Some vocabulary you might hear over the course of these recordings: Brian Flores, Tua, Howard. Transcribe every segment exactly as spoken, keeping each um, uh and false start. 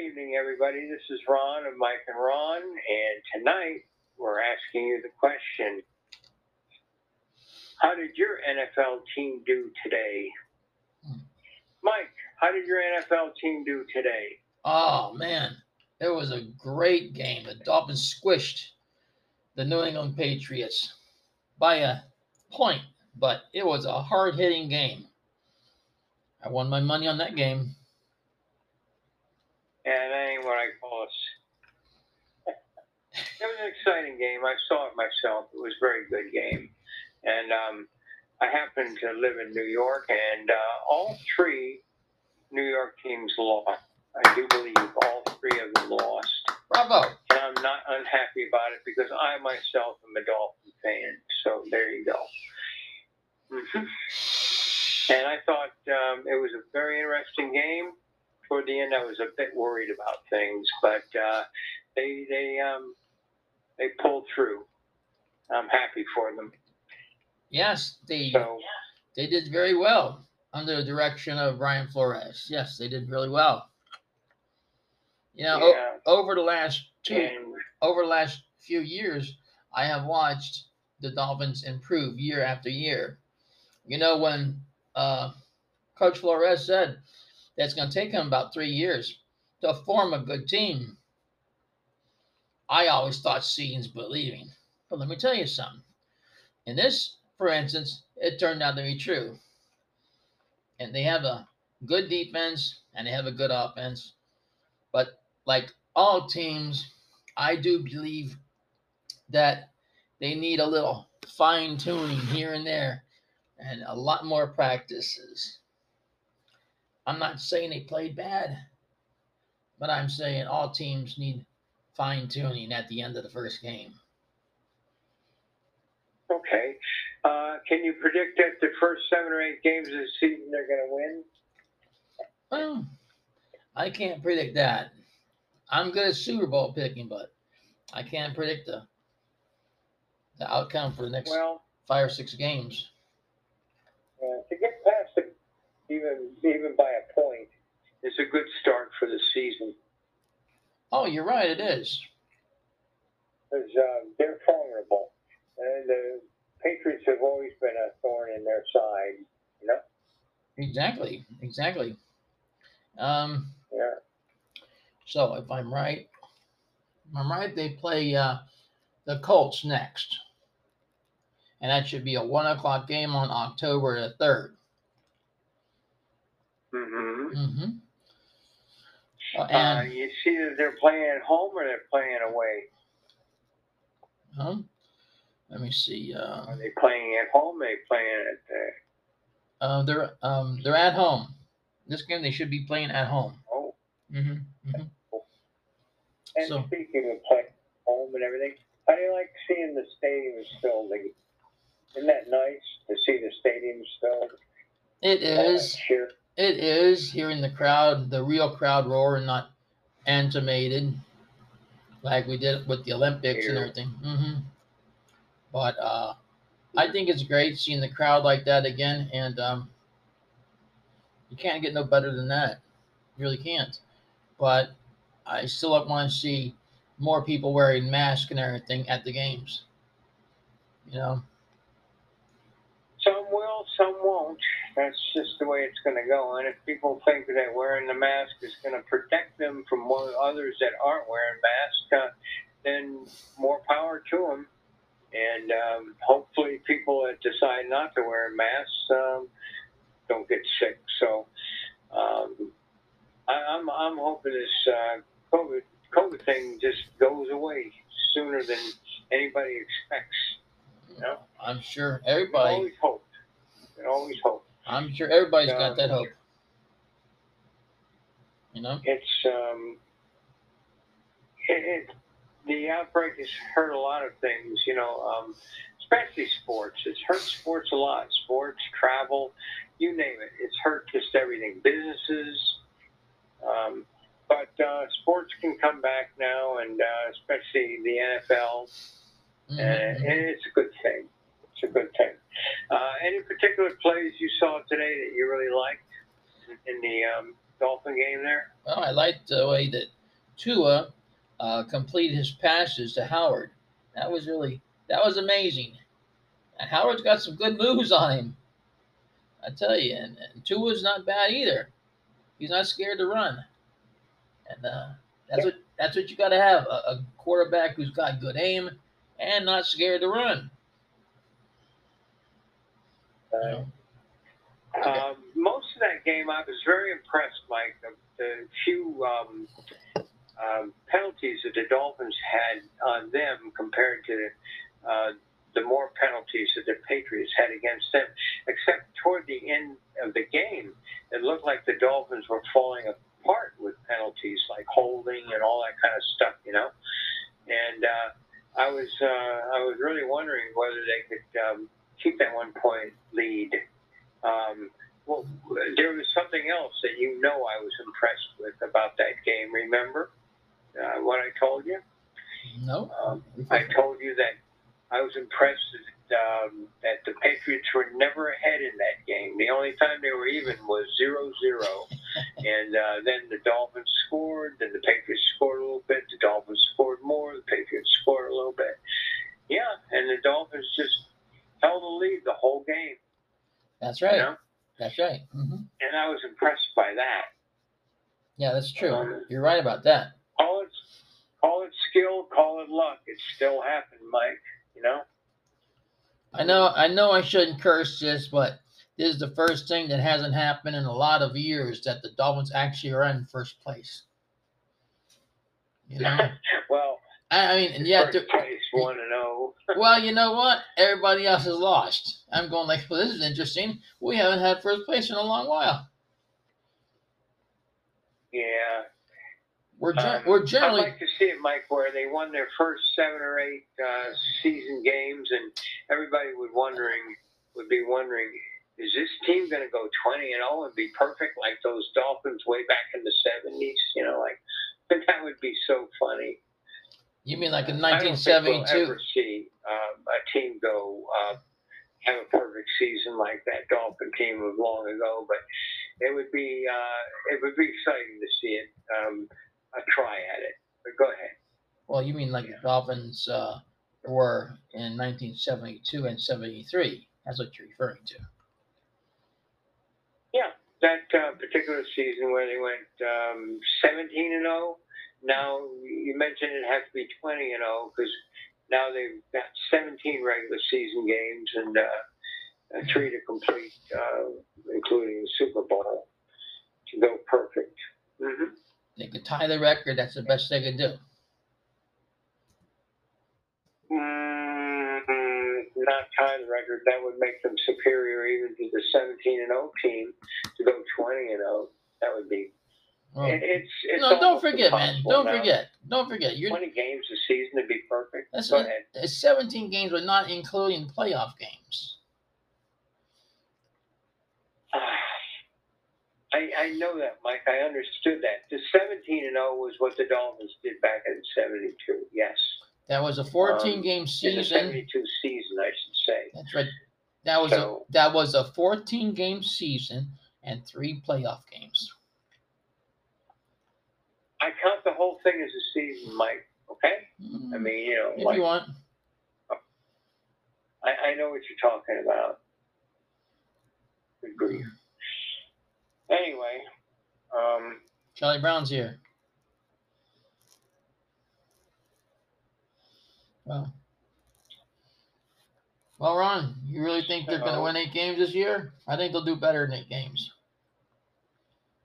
evening, everybody. This is Ron of Mike and Ron, and tonight we're asking you the question, how did your N F L team do today? Mike, how did your N F L team do today? Oh, man. It was a great game. The Dolphins squished the New England Patriots by a point, but it was a hard-hitting game. I won my money on that game. And that ain't what I call it. It was an exciting game. I saw it myself. It was a very good game. And um, I happen to live in New York, and uh, all three New York teams lost. I do believe all three of them lost. Bravo. And I'm not unhappy about it because I myself am a Dolphin fan. So there you go. Mm-hmm. And I thought um, it was a very interesting game. Toward the end, I was a bit worried about things, but uh, they they um, they pulled through. I'm happy for them. Yes, they so, they did very well under the direction of Brian Flores. Yes, they did really well. You know, yeah. o- over the last two, and, over the last few years, I have watched the Dolphins improve year after year. You know, when Uh, Coach Flores said that's going to take him about three years to form a good team. I always thought seeing's believing, but let me tell you something. In this, for instance, it turned out to be true. And they have a good defense and they have a good offense. But like all teams, I do believe that they need a little fine-tuning here and there. And a lot more practices. I'm not saying they played bad, but I'm saying all teams need fine-tuning at the end of the first game. Okay. Uh, can you predict that the first seven or eight games of the season they're going to win? Well, I can't predict that. I'm good at Super Bowl picking, but I can't predict the, the outcome for the next well, five or six games. Uh, to get past the, even even by a point is a good start for the season. Oh, you're right. It is. Because uh, they're vulnerable, and the Patriots have always been a thorn in their side. You know. Exactly. Exactly. Um, yeah. So if I'm right, if I'm right. They play uh, the Colts next. And that should be a one o'clock game on October the third. Mm-hmm. Mm-hmm. Uh, and uh, you see that they're playing at home or they're playing away? Huh? Let me see. Uh, Are they playing at home? Or are they playing at there? Uh, they're um they're at home. This game they should be playing at home. Oh. Mm-hmm. Mm-hmm. Cool. And so, speaking of playing home and everything, I like seeing the stadiums filled. Isn't that nice to see the stadiums filled? It is. Uh, it is hearing the crowd, the real crowd roar, and not animated like we did with the Olympics here. And everything. Mm-hmm. But uh, I think it's great seeing the crowd like that again, and um, you can't get no better than that. You really can't. But I still want to see more people wearing masks and everything at the games. You know? Some will, some won't. That's just the way it's going to go. And if people think that wearing the mask is going to protect them from others that aren't wearing masks, uh, then more power to them. And um, hopefully people that decide not to wear masks um, don't get sick. So um, I, I'm, I'm hoping this uh, COVID COVID thing just goes away sooner than anybody expects. You know? I'm sure everybody. Always hope. Always hope. I'm sure everybody's um, got that hope. You know. It's um. It, it the outbreak has hurt a lot of things. You know, um, especially sports. It's hurt sports a lot. Sports, travel, you name it. It's hurt just everything. Businesses. Um. But uh, sports can come back now, and uh, especially the N F L, mm-hmm. and, and it's a good thing. It's a good thing. Uh, any particular plays you saw today that you really liked in the um, Dolphin game there? Well, I liked the way that Tua uh, completed his passes to Howard. That was really, that was amazing. And Howard's got some good moves on him, I tell you. And, and Tua's not bad either. He's not scared to run. And uh, that's what that's what you got to have, a, a quarterback who's got good aim and not scared to run. Uh, okay. um, most of that game, I was very impressed, Mike. The, the few um, um, penalties that the Dolphins had on them compared to uh, the more penalties that the Patriots had against them, except toward the end of the game, it looked like the Dolphins were falling apart with penalties like holding and all that kind of stuff, you know. And uh, I was uh, I was really wondering whether they could um, keep that one point lead. Um, well, there was something else that you know I was impressed with about that game. Remember uh, what I told you? No. Um, I told you that I was impressed that, um, that the Patriots were never ahead in that game. The only time they were even was zero zero. And uh, then the Dolphins scored, then the Patriots scored a little bit, the Dolphins scored more, the Patriots scored a little bit. Yeah, and the Dolphins just held the lead the whole game. That's right. You know? That's right. Mm-hmm. And I was impressed by that. Yeah, that's true. Um, You're right about that. Call it, call it skill, call it luck. It still happened, Mike. You know? I know I know I shouldn't curse this, but this is the first thing that hasn't happened in a lot of years that the Dolphins actually are in first place. You know? Well, I mean, and yeah, first place one and oh. Well, you know what? Everybody else is lost. I'm going like, well, this is interesting. We haven't had first place in a long while. Yeah. We're gen- um, we're generally. I'd like to see it, Mike, where they won their first seven or eight uh, season games, and everybody would wondering would be wondering, is this team going to go twenty and zero and be perfect like those Dolphins way back in the seventies? You know, like that would be so funny. You mean like in nineteen seventy-two? I don't think we'll ever see um, a team go uh, have a perfect season like that Dolphin team of long ago, but it would be uh, it would be exciting to see it. Um, A try at it, but go ahead. Well, you mean like yeah. the Dolphins uh, were in nineteen seventy-two and seventy-three? That's what you're referring to. Yeah, that uh, particular season where they went um, seventeen and oh. Now you mentioned it has to be twenty and oh because now they've got seventeen regular season games and uh, three to complete, uh, including the Super Bowl, to go perfect. Mm-hmm. They could tie the record. That's the best they could do. Mm, not tie the record. That would make them superior even to the seventeen and oh team to go twenty and oh. That would be. Oh. It, it's, it's no, don't forget, man. Don't now. forget. Don't forget. You're, twenty games a season would be perfect. That's go a, ahead. It's seventeen games, but not including playoff games. I, I know that, Mike. I understood that. The seventeen and oh was what the Dolphins did back in seventy-two. Yes. That was a fourteen-game um, season. The seventy-two season, I should say. That's right. That was so, a that was a fourteen-game season and three playoff games. I count the whole thing as a season, Mike. Okay. Mm, I mean, you know, if like, you want. I, I know what you're talking about. Good grief. Anyway, um, Charlie Brown's here. Well, well, Ron, you really think they're going to win eight games this year? I think they'll do better than eight games.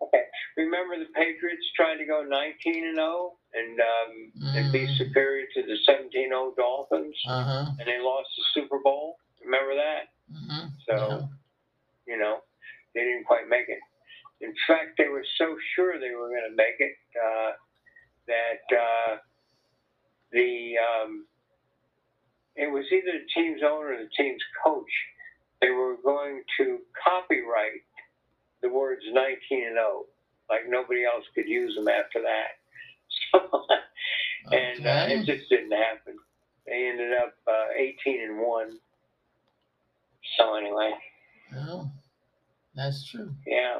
Okay. Remember the Patriots trying to go nineteen and zero and um, mm. and be superior to the seventeen zero Dolphins, uh-huh. and they lost the Super Bowl. Remember that? Mm-hmm. So, yeah. you know, they didn't quite make it. In fact, they were so sure they were going to make it uh, that uh, the um, it was either the team's owner or the team's coach. They were going to copyright the words nineteen and oh, like nobody else could use them after that. So, and okay. uh, it just didn't happen. They ended up uh, eighteen and one. So anyway, oh, that's true. Yeah.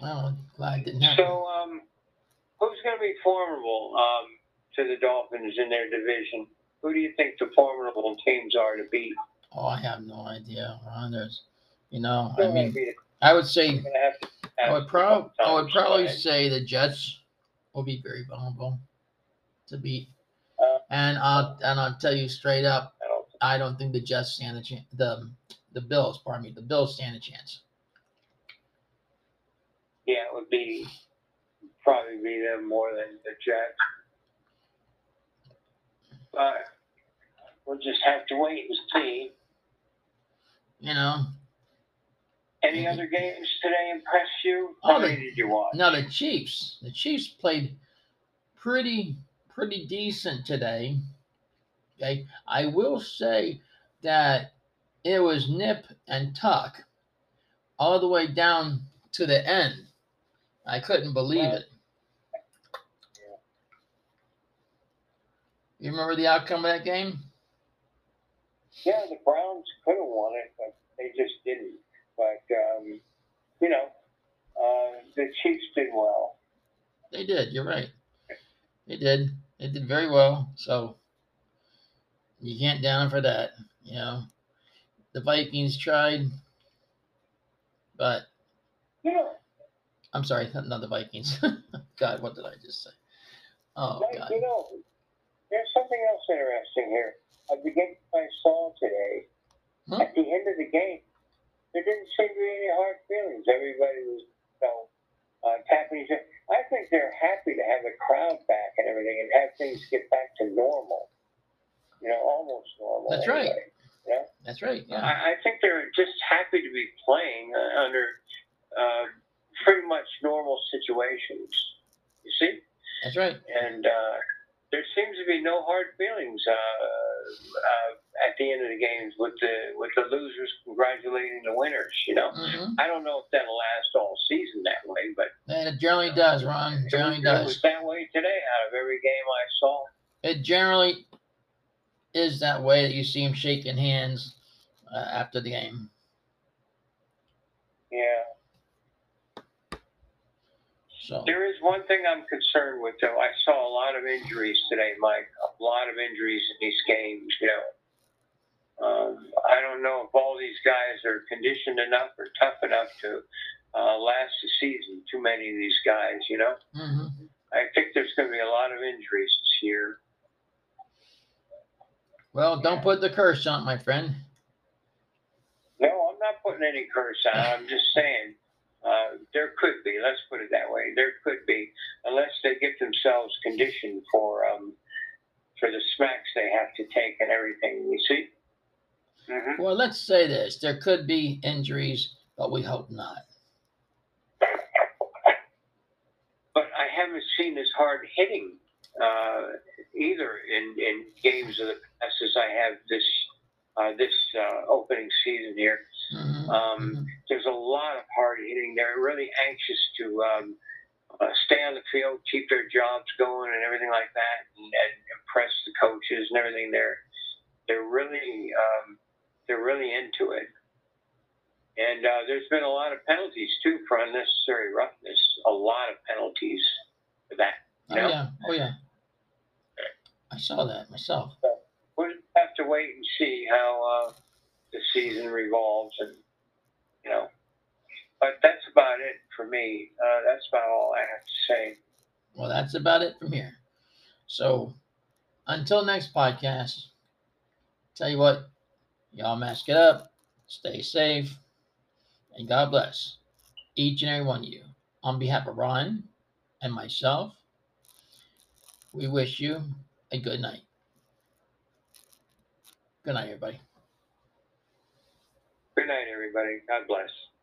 Wow, glad didn't happen. So, um, who's going to be formidable um, to the Dolphins in their division? Who do you think the formidable teams are to beat? Oh, I have no idea, Ron. There's, you know, I mean, I would say, I would, prob- I would probably say the Jets will be very vulnerable to beat. Uh, and I'll and I'll tell you straight up, I don't, I don't think the Jets stand a chance. The the Bills, pardon me, the Bills stand a chance. Yeah, it would be probably be them more than the Jets. But we'll just have to wait and see. You know. Any other games today impress you? How oh, many did you watch? No, the Chiefs. The Chiefs played pretty pretty decent today. Okay. I will say that it was nip and tuck all the way down to the end. I couldn't believe well, it. Yeah. You remember the outcome of that game? Yeah, the Browns could have won it, but they just didn't. But, um, you know, uh, the Chiefs did well. They did. You're right. They did. They did very well. So you can't down them for that. You know, the Vikings tried, but you know, I'm sorry, not the Vikings. God, what did I just say? Oh, but, God. You know, there's something else interesting here. At the game I saw today, huh? At the end of the game, there didn't seem to be any hard feelings. Everybody was, you know, uh, tapping each other. I think they're happy to have the crowd back and everything and have things get back to normal. You know, almost normal. That's anyway. Right. You know? That's right. Yeah. I, I think they're just happy to be playing uh, under uh, pretty much normal situations. You see? That's right. And uh, there seems to be no hard feelings uh, uh, at the end of the games with the with the losers congratulating the winners, you know. Mm-hmm. I don't know if that'll last all season that way, but it generally does, Ron. It generally it does. It was that way today out of every game I saw. It generally is that way that you see them shaking hands uh, after the game. Yeah. So there is one thing I'm concerned with, though. I saw a lot of injuries today, Mike. A lot of injuries in these games, you know. Um, I don't know if all these guys are conditioned enough or tough enough to uh, last the season. Too many of these guys, you know. Mm-hmm. I think there's going to be a lot of injuries this year. Well, don't put the curse on, my friend. No, I'm not putting any curse on. I'm just saying uh, there could be. Let's put it that way. There could be, unless they get themselves conditioned for um, for the smacks they have to take and everything. You see. Mm-hmm. Well, let's say this. There could be injuries, but we hope not. But I haven't seen as hard hitting uh, either in, in games of the past as I have this uh, this uh, opening season here. Mm-hmm. Um, mm-hmm. There's a lot of hard hitting. They're really anxious to um, uh, stay on the field, keep their jobs going and everything like that, and, and impress the coaches and everything there. They're really... Um, They're really into it. And uh, there's been a lot of penalties, too, for unnecessary roughness. A lot of penalties for that. Oh, know? yeah. Oh, yeah. I saw that myself. So we'll have to wait and see how uh, the season revolves. And, you know, but that's about it for me. Uh, that's about all I have to say. Well, that's about it from here. So until next podcast, tell you what. Y'all mask it up, stay safe, and God bless each and every one of you. On behalf of Ron and myself, we wish you a good night. Good night, everybody. Good night, everybody. God bless.